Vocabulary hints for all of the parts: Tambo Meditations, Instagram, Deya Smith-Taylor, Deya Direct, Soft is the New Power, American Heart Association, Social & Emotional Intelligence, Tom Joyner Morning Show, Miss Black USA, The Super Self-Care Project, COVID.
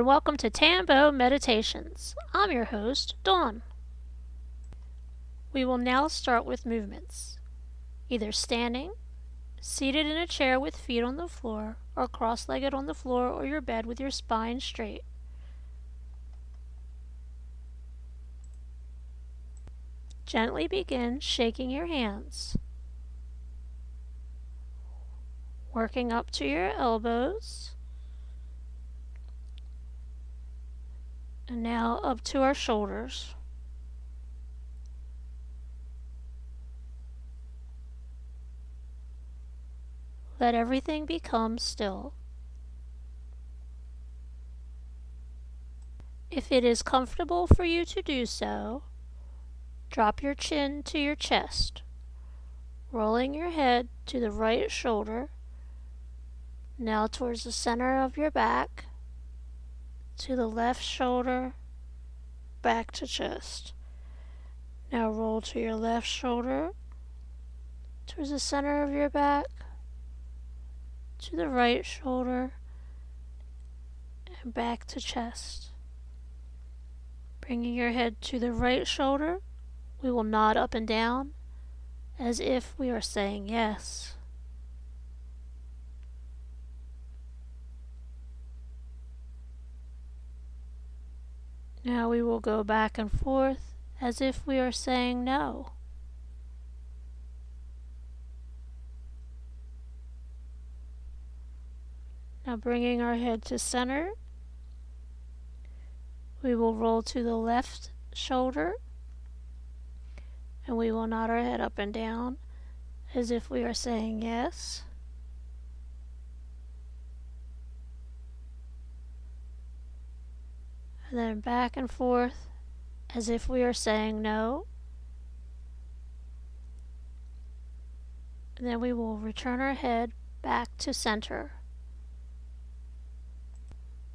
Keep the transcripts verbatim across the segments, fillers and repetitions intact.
and welcome to Tambo Meditations. I'm your host, Dawn. We will now start with movements, either standing, seated in a chair with feet on the floor, or cross-legged on the floor or your bed with your spine straight. Gently begin shaking your hands, working up to your elbows, and now up to our shoulders. Let everything become still. If it is comfortable for you to do so, drop your chin to your chest, rolling your head to the right shoulder, now towards the center of your back, to the left shoulder, back to chest. Now roll to your left shoulder, towards the center of your back, to the right shoulder, and back to chest. Bringing your head to the right shoulder, we will nod up and down as if we are saying yes. Now we will go back and forth as if we are saying no. Now bringing our head to center, we will roll to the left shoulder and we will nod our head up and down as if we are saying yes. And then back and forth as if we are saying no. And then we will return our head back to center.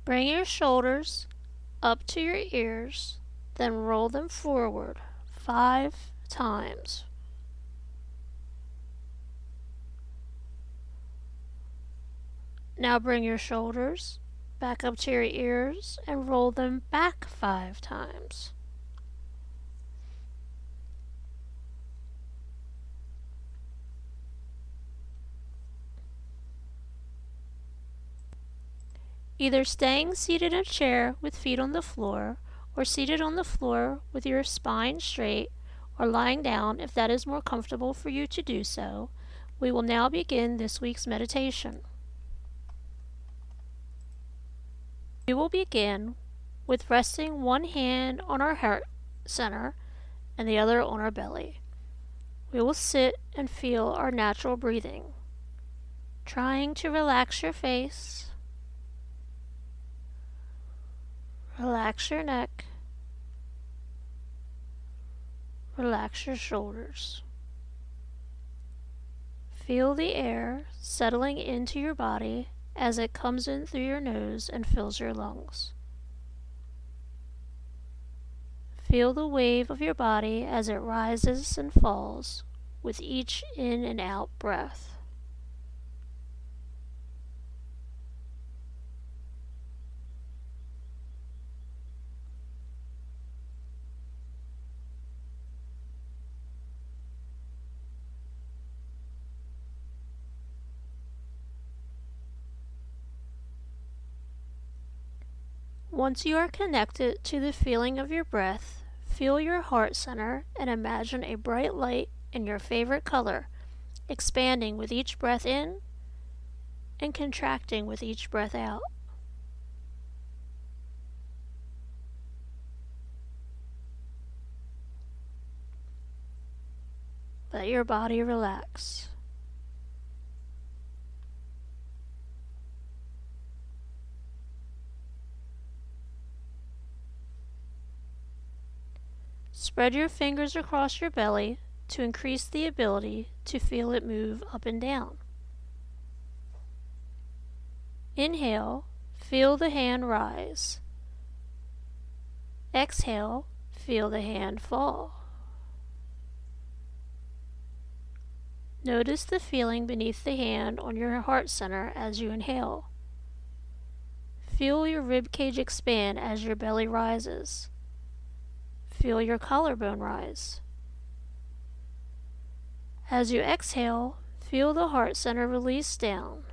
Bring your shoulders up to your ears, then roll them forward five times. Now bring your shoulders back up to your ears and roll them back five times. Either staying seated in a chair with feet on the floor, or seated on the floor with your spine straight, or lying down if that is more comfortable for you to do so. We will now begin this week's meditation. We will begin with resting one hand on our heart center and the other on our belly. We will sit and feel our natural breathing, trying to relax your face. Relax your neck, relax your shoulders. Feel the air settling into your body as it comes in through your nose and fills your lungs. Feel the wave of your body as it rises and falls with each in and out breath. Once you are connected to the feeling of your breath, feel your heart center and imagine a bright light in your favorite color, expanding with each breath in and contracting with each breath out. Let your body relax. Spread your fingers across your belly to increase the ability to feel it move up and down. Inhale, feel the hand rise. Exhale, feel the hand fall. Notice the feeling beneath the hand on your heart center as you inhale. Feel your ribcage expand as your belly rises. Feel your collarbone rise. As you exhale, feel the heart center release down,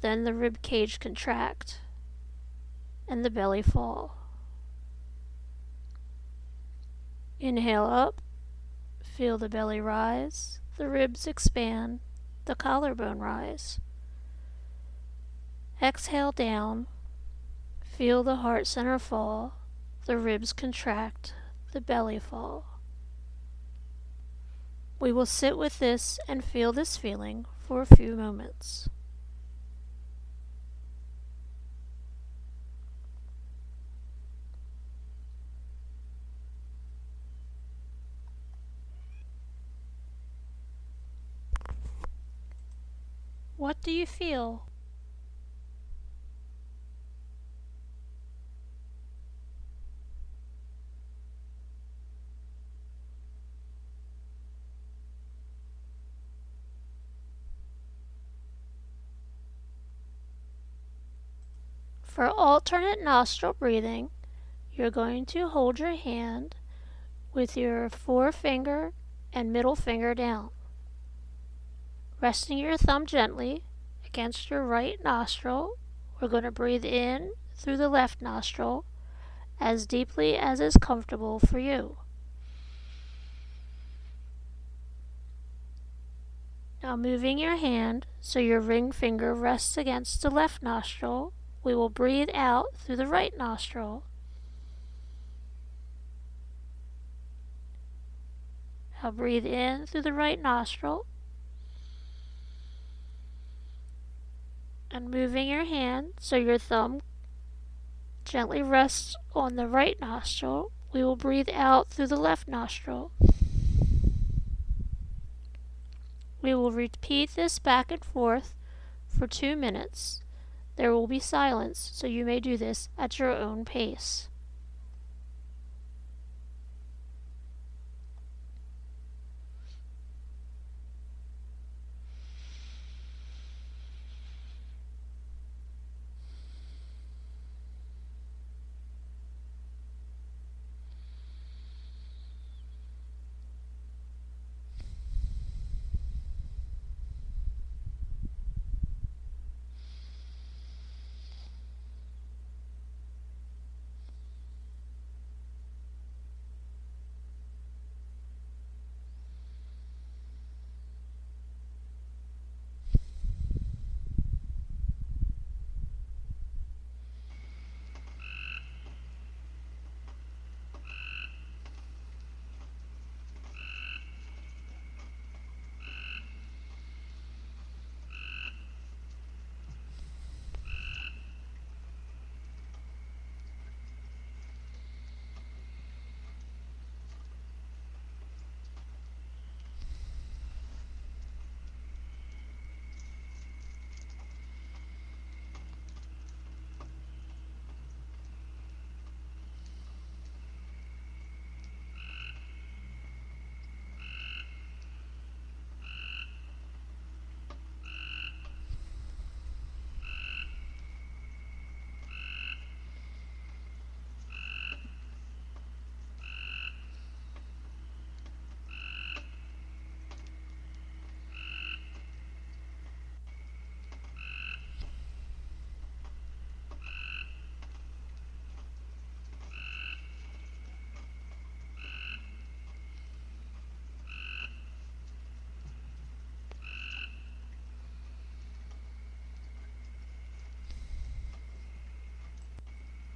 then the ribcage contract, and the belly fall. Inhale up, feel the belly rise, the ribs expand, the collarbone rise. Exhale down, feel the heart center fall, the ribs contract, the belly fall. We will sit with this and feel this feeling for a few moments. What do you feel? For alternate nostril breathing, you're going to hold your hand with your forefinger and middle finger down, resting your thumb gently against your right nostril. We're going to breathe in through the left nostril as deeply as is comfortable for you. Now moving your hand so your ring finger rests against the left nostril, we will breathe out through the right nostril. Now breathe in through the right nostril. And moving your hand so your thumb gently rests on the right nostril, we will breathe out through the left nostril. We will repeat this back and forth for two minutes. There will be silence, so you may do this at your own pace.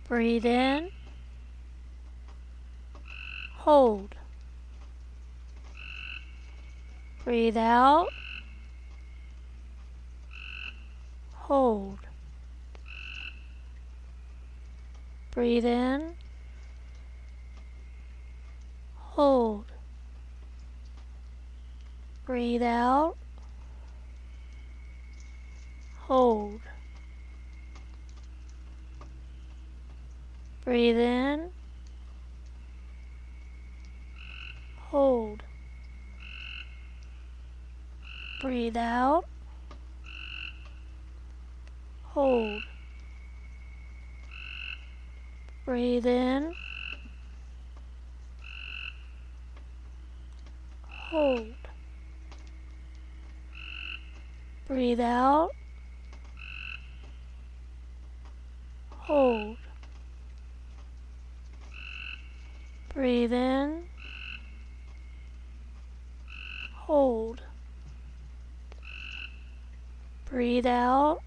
Breathe in, hold, breathe out, hold, breathe in, hold, breathe out, hold. Breathe in, hold, breathe out, hold, Breathe in. Hold. Breathe out. Hold. Breathe in. Hold. Breathe out.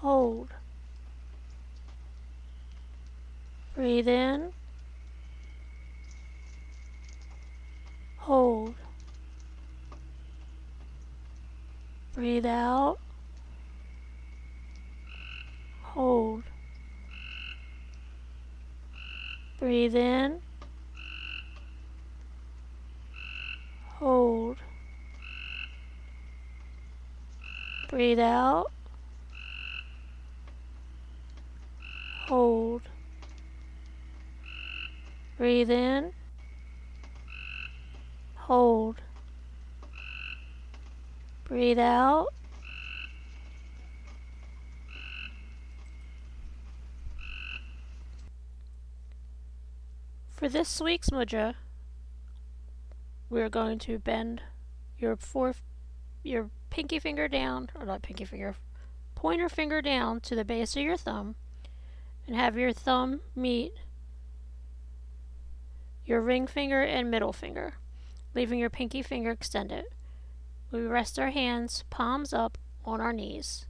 Hold. Breathe in. Hold. Breathe out. Hold. Breathe in. Hold. Breathe out. Hold. Breathe in. Hold. Breathe out. For this week's mudra, we're going to bend your four, your pinky finger down, or not pinky finger, pointer finger down to the base of your thumb, and have your thumb meet your ring finger and middle finger, leaving your pinky finger extended. We rest our hands, palms up, on our knees.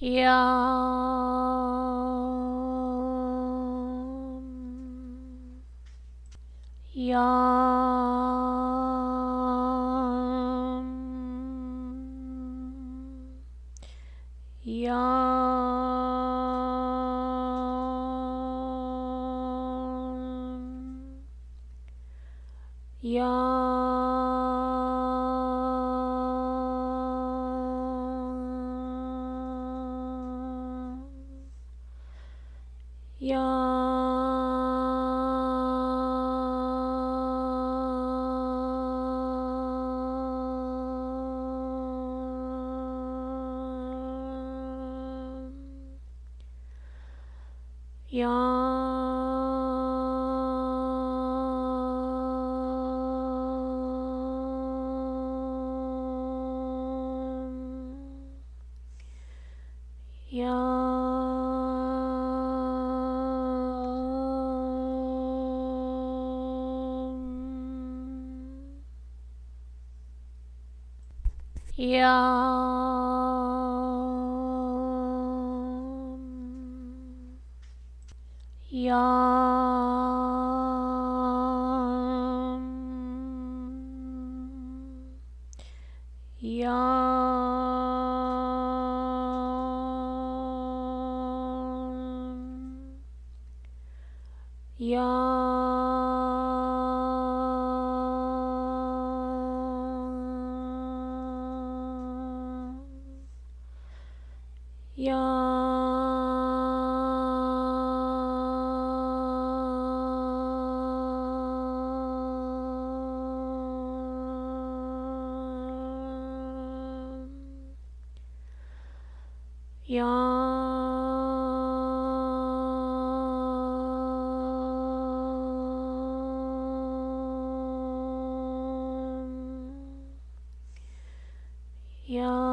Yum. Yum. Yum. Yum. Yum. Yum. Yum. Yum. Yeah.